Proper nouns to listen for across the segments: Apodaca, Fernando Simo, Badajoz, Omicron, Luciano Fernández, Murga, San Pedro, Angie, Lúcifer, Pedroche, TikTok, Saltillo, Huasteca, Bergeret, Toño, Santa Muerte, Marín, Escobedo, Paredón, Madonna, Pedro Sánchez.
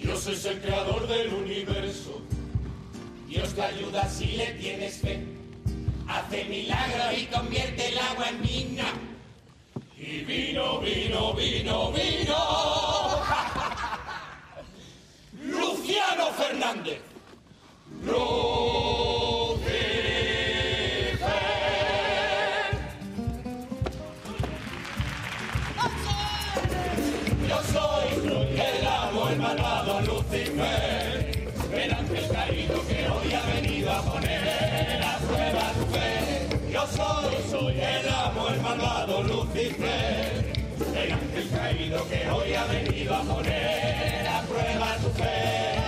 Dios es el creador del universo, Dios te ayuda si le tienes fe, hace milagros y convierte el agua en vino, y vino, vino, vino, vino. Luciano Fernández. Lucifer. Yo soy el amo, el malvado Lucifer, el ángel caído que hoy ha venido a poner a prueba tu fe. Yo soy el amo, el malvado Lucifer, el ángel caído que hoy ha venido a poner a prueba tu fe.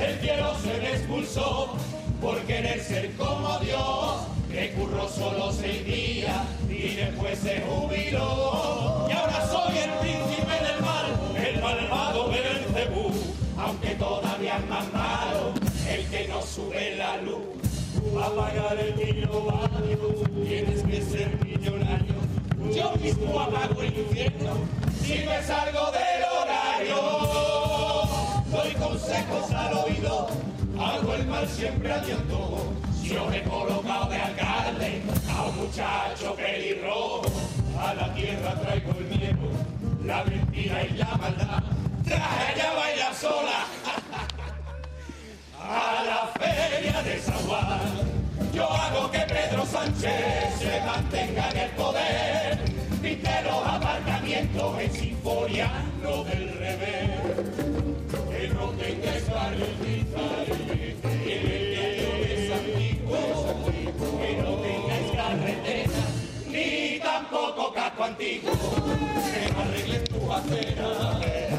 Del cielo se le expulsó por querer ser como Dios, que curró solo 6 días y después se jubiló. Y ahora soy el príncipe del mal, el malvado Belcebú, aunque todavía es más malo el que no sube la luz. A pagar el kilovatio tienes que ser millonario, yo mismo apago el infierno si me salgo del horario. Doy consejos al oído, hago el mal siempre haciendo. Yo me he colocado de alcalde a un muchacho pelirrojo. A la tierra traigo el miedo, la mentira y la maldad. Traje ya baila sola a la feria de San Juan. Yo hago que Pedro Sánchez se mantenga en el poder. Viste los aparcamientos en sinforiano del revés. Que no tenga escarlita y el antiguo. Que no tengáis carretera ni tampoco casco antiguo. Que no arregles tu acera. Que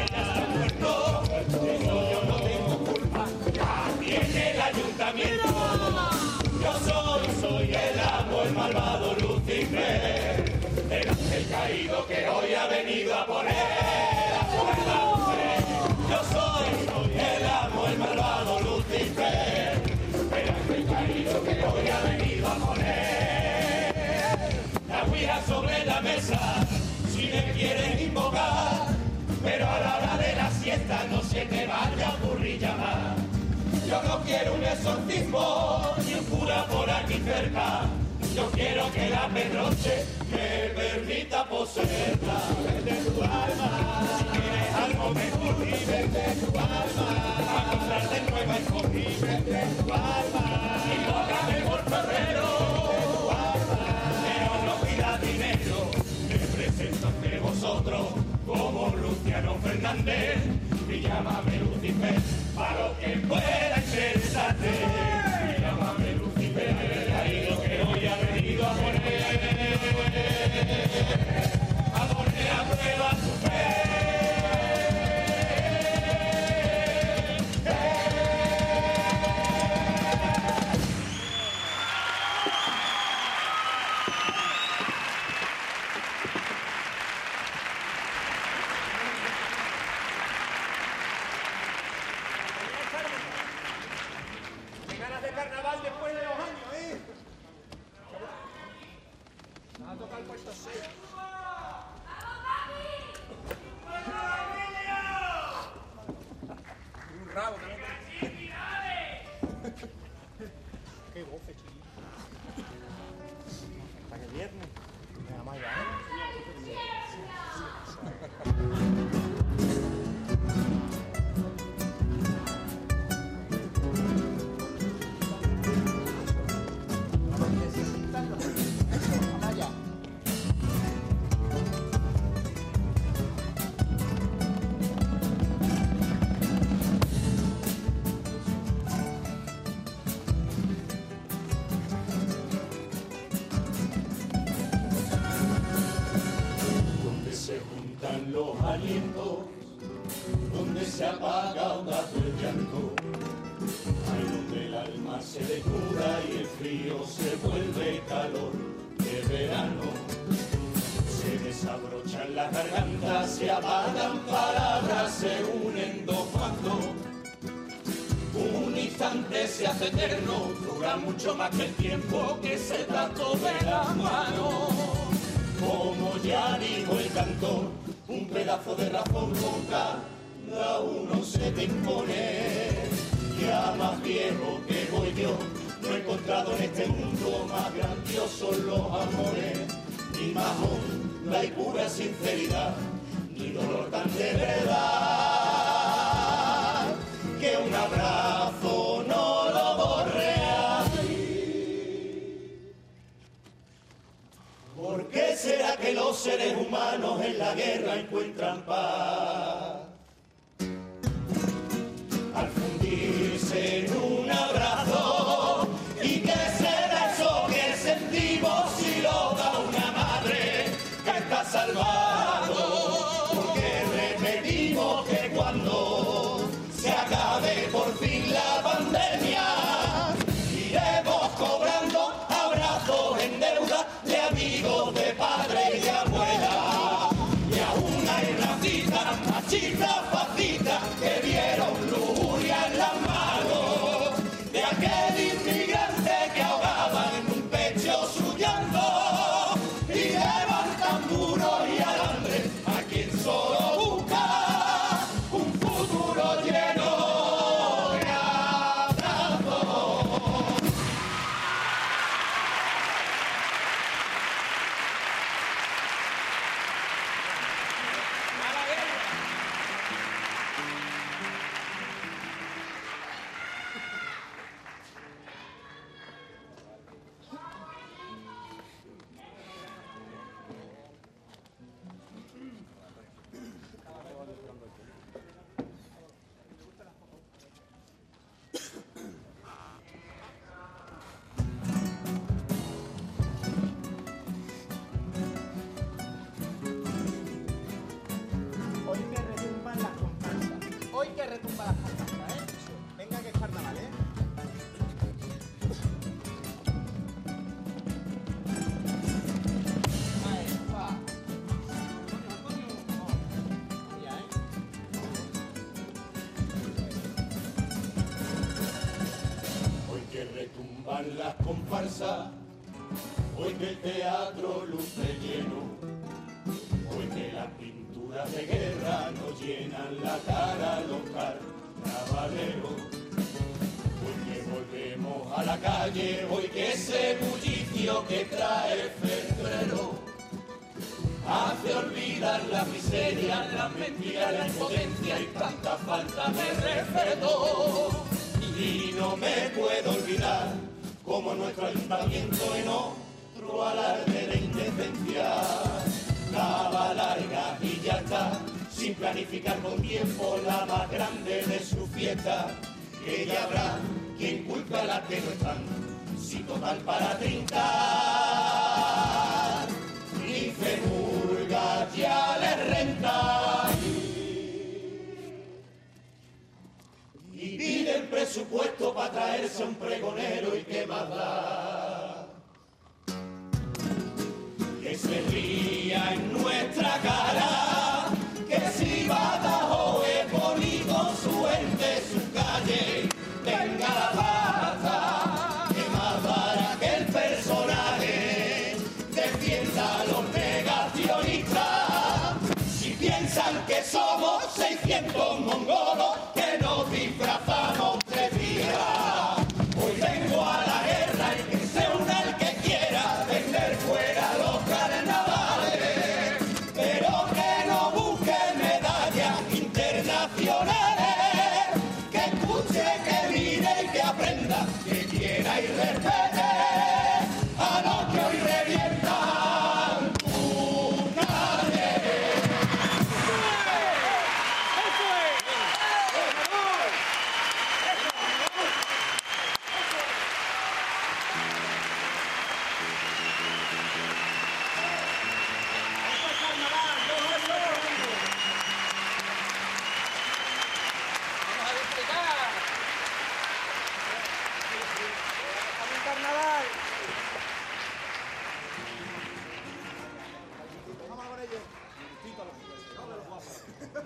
ya está muerto. Eso yo no tengo culpa. Aquí en el ayuntamiento. Yo soy el amo, el malvado Lucifer, el ángel caído que hoy ha venido a poner a prueba tu fe. Yo soy el amo, el malvado Lucifer, el ángel caído que hoy ha venido a poner la ouija sobre la mesa, si me quieres invocar, pero a la hora de la siesta no se te vaya a ocurrir llamar. Yo no quiero un exorcismo ni un cura por aquí cerca. Yo quiero que la Pedroche me permita poseerla. Vende tu alma, si quieres algo mejor. Y vende tu alma, a comprar de nueva escogida. Y vende tu alma, invócame por febrero. Vende tu alma, pero no pidas dinero. Me presento ante vosotros como Luciano Fernández. Y llámame Lucifer para lo que pueda interesarte. Y llámame Lucifer, caído que hoy ha venido a poner a prueba tu fe. abrocha en la garganta, se apagan palabras, se unen dos bandos. Un instante se hace eterno, dura mucho más que el tiempo que se trató de la mano. Como ya dijo el cantor, un pedazo de razón loca, cada uno se te impone. Ya más viejo que voy yo, no he encontrado en este mundo más grandiosos los amores. Ni más honda y pura sinceridad, ni dolor tan de verdad, que un abrazo no lo borre ahí. ¿Por qué será que los seres humanos en la guerra encuentran paz? Al fundirse en un abrazo, ¿y qué será eso que sentimos si lo da una madre que está salvado? Porque repetimos que cuando se acabe por fin la pandemia, iremos cobrando abrazos en deuda de amigos, de padre y de abuela, y a una irracita, machita, facita, que vieron luz en las manos de aquel inmigrante que ahogaba en un pecho su llanto, y levantan muros y alambre a quien solo busca un futuro lleno de abrazos. Las comparsas, hoy que el teatro luce lleno, hoy que las pinturas de guerra nos llenan la cara los carnavaleros, hoy que volvemos a la calle, hoy que ese bullicio que trae el febrero hace olvidar la miseria, la mentira, la impotencia y tanta falta de respeto. Y no me puedo olvidar como nuestro ayuntamiento en otro alarde de indecencia daba larga y ya está, sin planificar con tiempo la más grande de su fiesta, que ya habrá quien culpa a las que no están, si total para trincar ni Femurga ya les renta. Y piden presupuesto para traerse a un pregonero, y qué más da. Que se ría en nuestra cara, que si Badajoz es bonito, suelte su calle, venga la pata, que más para que el personaje defienda a los negacionistas. Si piensan que somos 600 mongolos, disfrazamos de vida. Hoy vengo a la guerra y que se una el que quiera vender fuera los carnavales, pero que no busque medallas internacionales, que escuche, que mire y que aprenda, que quiera y respete a los que hoy revientan tu calle.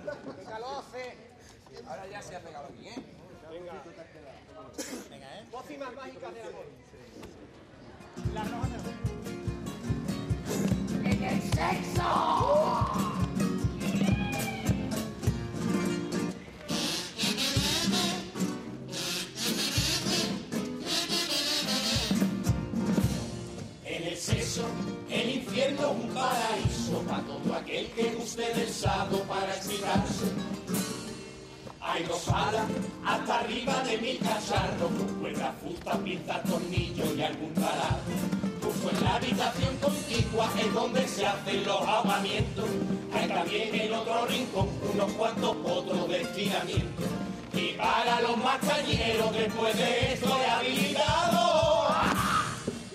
Saludos. Ahora ya se ha pegado aquí, ¿eh? Venga. Venga, ¿eh? Pócimas mágicas del amor. La roja te... ¡En el sexo! El infierno un paraíso para todo aquel que guste del sado para excitarse. Hay gozada hasta arriba de mi cacharro, con cuerda, fusta, pinta, tornillo y algún parado. Justo en la habitación contigua es donde se hacen los ahogamientos. Hay también en otro rincón unos cuantos potros de estiramiento. Y para los más cañeros después de esto he habilitado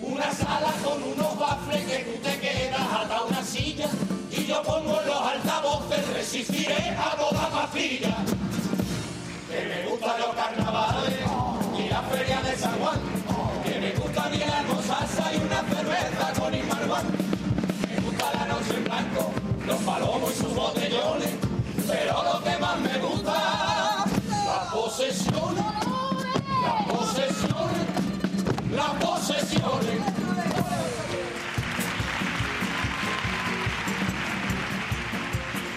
una sala con unos bafles que tú te quedas hasta una silla y yo pongo los altavoces, resistiré a toda pastilla. Que me gustan los carnavales y la feria de San Juan, que me gusta bien la salsa y una cerveza con Imarguán. Me gusta la noche en blanco, los palomos y sus botellones, pero lo que más me gusta, las posesiones, las posesiones. Las posesiones.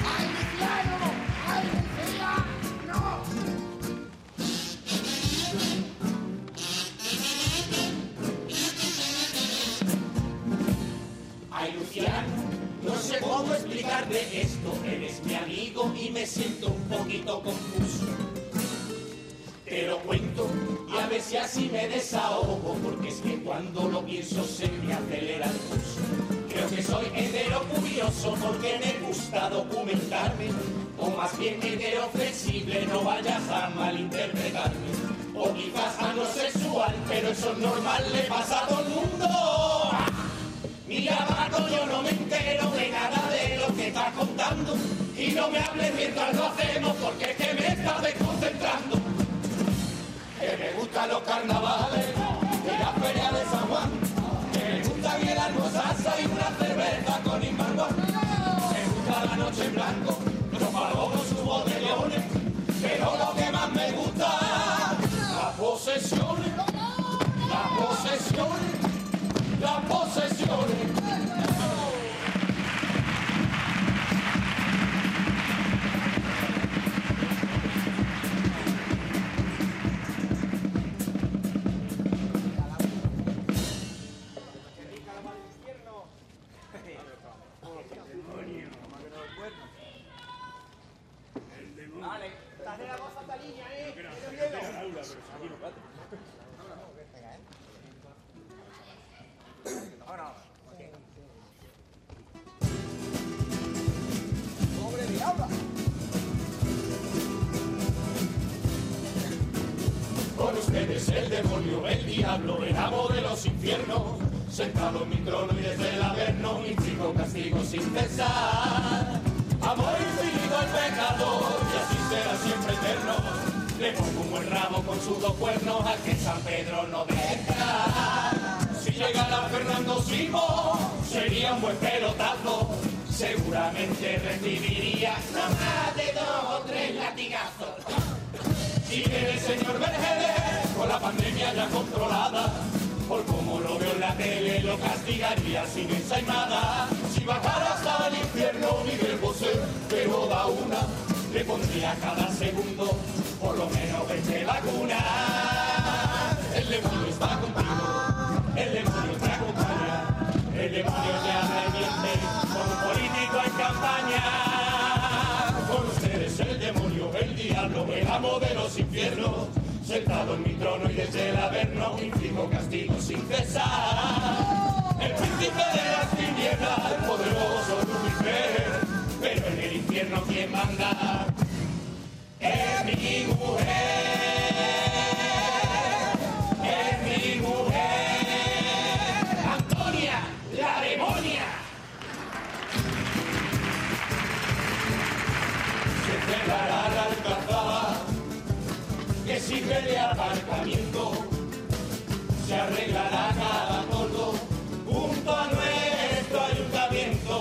¡Ay, no! ¡No! Ay, Luciano, no sé cómo explicarte esto. Eres mi amigo y me siento un poquito confuso. Te lo cuento y a veces así me desahogo, porque es que cuando lo pienso se me acelera el pulso. Creo que soy hetero curioso porque me gusta documentarme, o más bien hetero flexible, no vayas a malinterpretarme. O quizás anosexual, pero eso es normal, le pasa a todo el mundo. Mira, Paco, yo no me entero de nada de lo que estás contando, y no me hables mientras lo hacemos porque es que me estás desconcentrando. Que me gustan los carnavales y la feria de San Juan, que me gusta bien la almozaza y una cerveza con Imbarguán. Me gusta la noche en blanco, los palomos, sus botellones, pero lo que más me gusta, las posesiones, las posesiones, las posesiones. El demonio, el diablo, el amo de los infiernos, sentado en mi trono y desde el averno mi chico castigo sin cesar. Amor infinito al pecador y así será siempre eterno. Le pongo un buen ramo con sus dos cuernos al que San Pedro no deja. Si llegara Fernando Simo sería un buen pelotazo. Seguramente recibiría no más de 2 o 3 latigazos. Y el señor Bergeret, con la pandemia ya controlada, por como lo veo en la tele, lo castigaría sin ensaimada. Si bajara hasta el infierno, mi verbo ser, pero da una, le pondría cada segundo, por lo menos 20 vacunas. El demonio está contigo, el demonio te acompaña, el demonio te arrepiente, como un político en campaña. El demonio, el diablo, el amo de los infiernos, sentado en mi trono y desde el averno inflijo castigo sin cesar. El príncipe de las tinieblas, el poderoso Lúcifer, pero en el infierno quien manda es mi mujer, es mi mujer, Antonia, la demonia. Cerrará la alcazaba que sirve de aparcamiento, se arreglará cada todo junto a nuestro ayuntamiento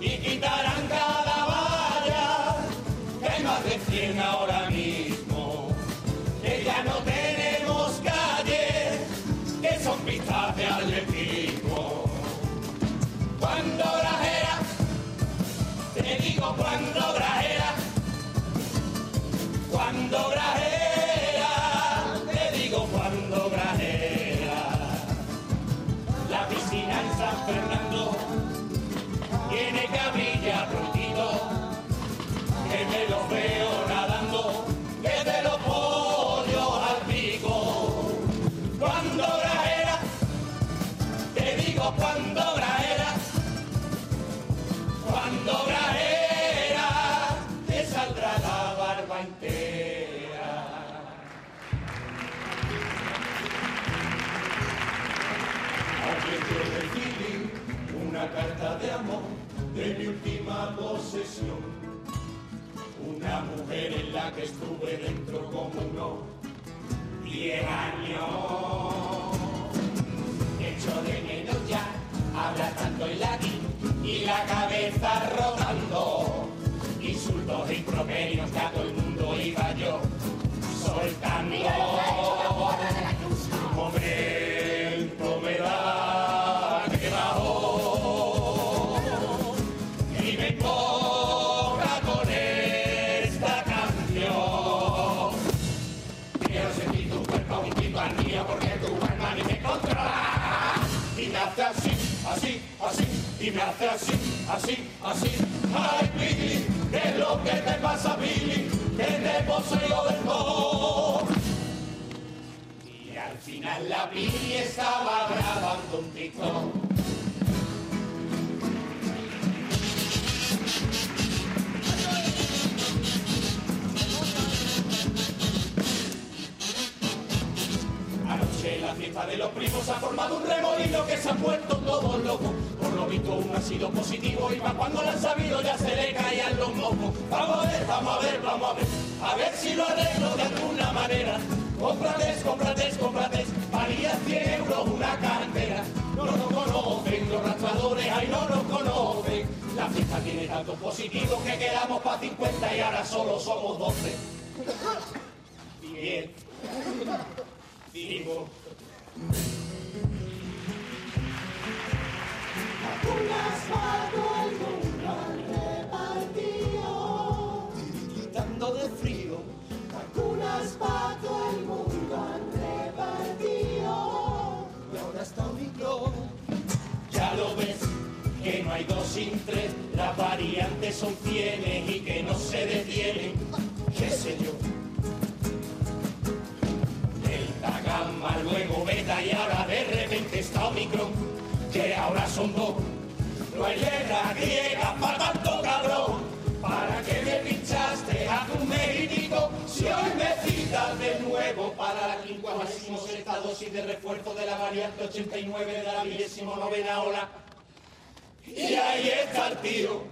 y quitarán cada valla bien ahora mismo, que ya no tenemos calles, que son pistas de atletismo. Cuando grajeras, te digo cuando grajeras, cuando grajeras, te digo cuando grajeras. La piscina en San Fernando tiene cabrilla prontito, que me los veo nadando desde los pollos al pico. Cuando grajeras, te digo cuando grajeras, cuando grajeras, te saldrá la barba entera. Aquí estoy recibiendo una carta de amor de mi última posesión. Una mujer en la que estuve dentro como unos 10 años. Echo de menos ya, abrazando el latín y la cabeza rodando. Insultos e improperios que a todo el mundo iba yo soltando. Un momento me da que bajó y me toca con esta canción. Quiero sentir tu cuerpo junto al mío porque tu alma ni me controla. Y me hace así, así, así. Y me hace así, así, así. Ay, Billy, ¿qué es lo que te pasa, Billy? Que te poseo del todo. Y al final la Billy estaba grabando un TikTok. La fiesta de los primos ha formado un remolino que se han vuelto todos locos. Por lo visto uno ha sido positivo y para cuando lo han sabido ya se le caían los mocos. Vamos a ver, vamos a ver, vamos a ver si lo arreglo de alguna manera. Cómprates, cómprates, cómprates, valía 100 euros una cartera. No nos conocen los rastradores, ay no nos conocen. La fiesta tiene tantos positivos que quedamos para 50 y ahora solo somos 12. Bien. Digo, vacunas para todo el mundo han repartido, gritando de frío. Vacunas para todo el mundo han repartido, y ahora está Omicron. Ya lo ves, que no hay 2 sin 3, las variantes son fieles y que no se detienen. ¿Qué sé yo? Gamma, luego beta y ahora de repente está Omicron, que ahora son 2. No hay letra griega para tanto cabrón. ¿Para qué me pinchaste a tu médico si hoy me citas de nuevo para la 56ª dosis de refuerzo de la variante 89 de la 29ª ola? Y ahí está el tío.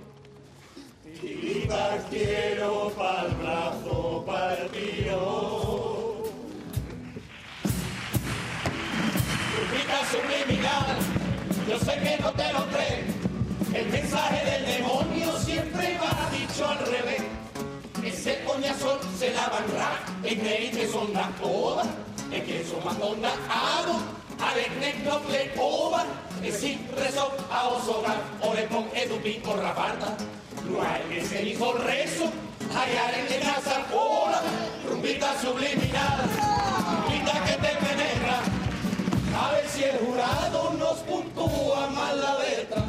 Tiritas quiero pa'l brazo, pa'l tío. Subliminal, yo sé que no te lo crees. El mensaje del demonio siempre va dicho al revés. Ese coñazón se lavan rap, en que son las todas, en que son más ondas hago, al ecnecno le coban, en sin rezo a osogar, o le pon edupin por la parta. No hay que se dijo rezo, hay arenena zarcola, rumbita subliminal, rumbita que te penetra. A ver si el jurado nos puntúa mal la letra.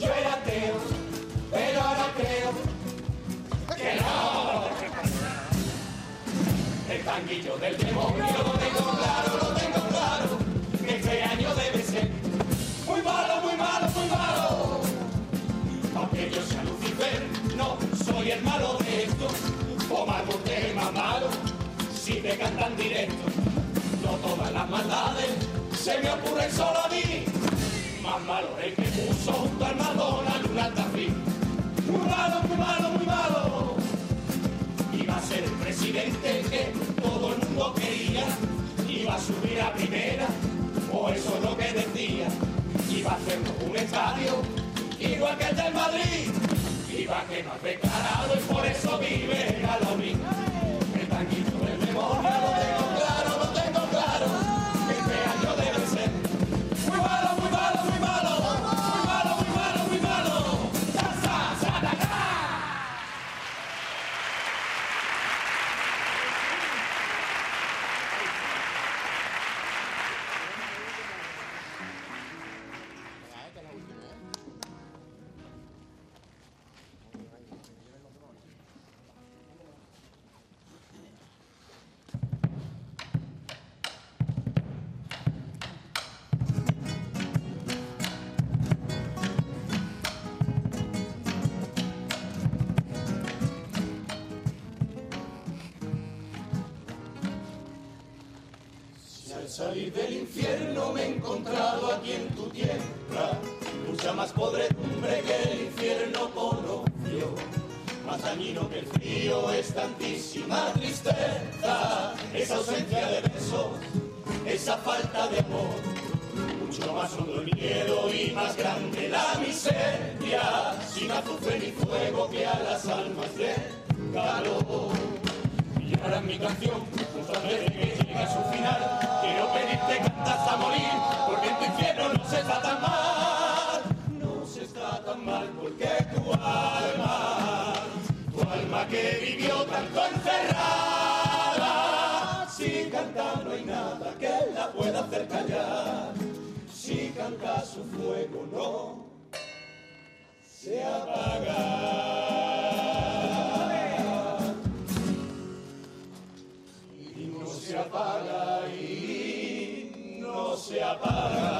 Yo era ateo, pero ahora creo que no. El tanguillo del demonio lo tengo claro, lo tengo claro. Este año debe ser muy malo, muy malo, muy malo. Aunque yo sea Lúcifer, no soy el malo de esto. O más usted es más malo, si te cantan directo. No todas las maldades se me ocurren solo a mí. Más malo el que puso junto al Madonna un altafín. Muy malo, muy malo, muy malo. Iba a ser el presidente. a subir a primera, o eso es lo que decía. Iba a hacernos un estadio, igual que el del Madrid. Iba que no has declarado y por eso vive a lo mismo. El tanguito de memoria lo tengo claro, lo tengo claro. Este año debe ser muy malo, muy malo, muy malo. Muy malo, muy malo, muy malo. ¡Sasa, satacá! Salir del infierno me he encontrado aquí en tu tierra, mucha más podredumbre que el infierno conoció, más dañino que el frío es tantísima tristeza, esa ausencia de besos, esa falta de amor, mucho más hondo el miedo y más grande la miseria, sin azufre ni fuego que a las almas de calor. Y ahora en mi canción, justamente que llega a su final, quiero pedirte cantas a morir, porque en tu infierno no se está tan mal. No se está tan mal porque tu alma que vivió tanto encerrada, si canta no hay nada que la pueda hacer callar. Si canta su fuego no se apaga. Y no se apaga. Se apaga,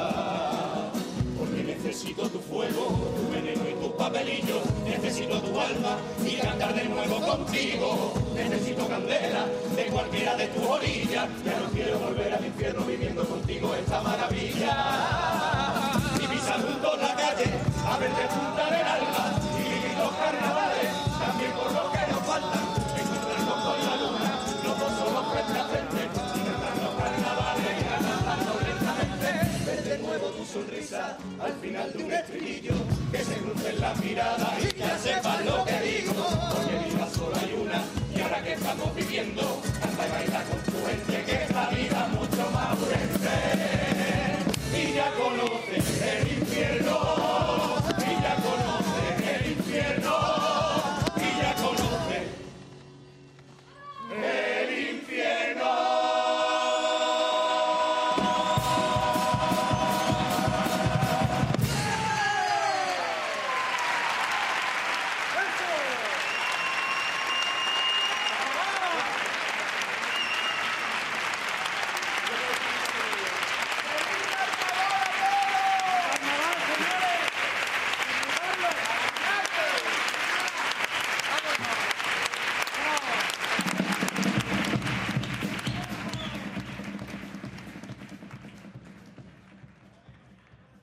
porque necesito tu fuego, tu veneno y tus papelillos, necesito tu alma y cantar de nuevo contigo, necesito candela de cualquiera de tus orillas, ya no quiero volver al infierno viviendo contigo esta maravilla, y pisar juntos la calle a verte.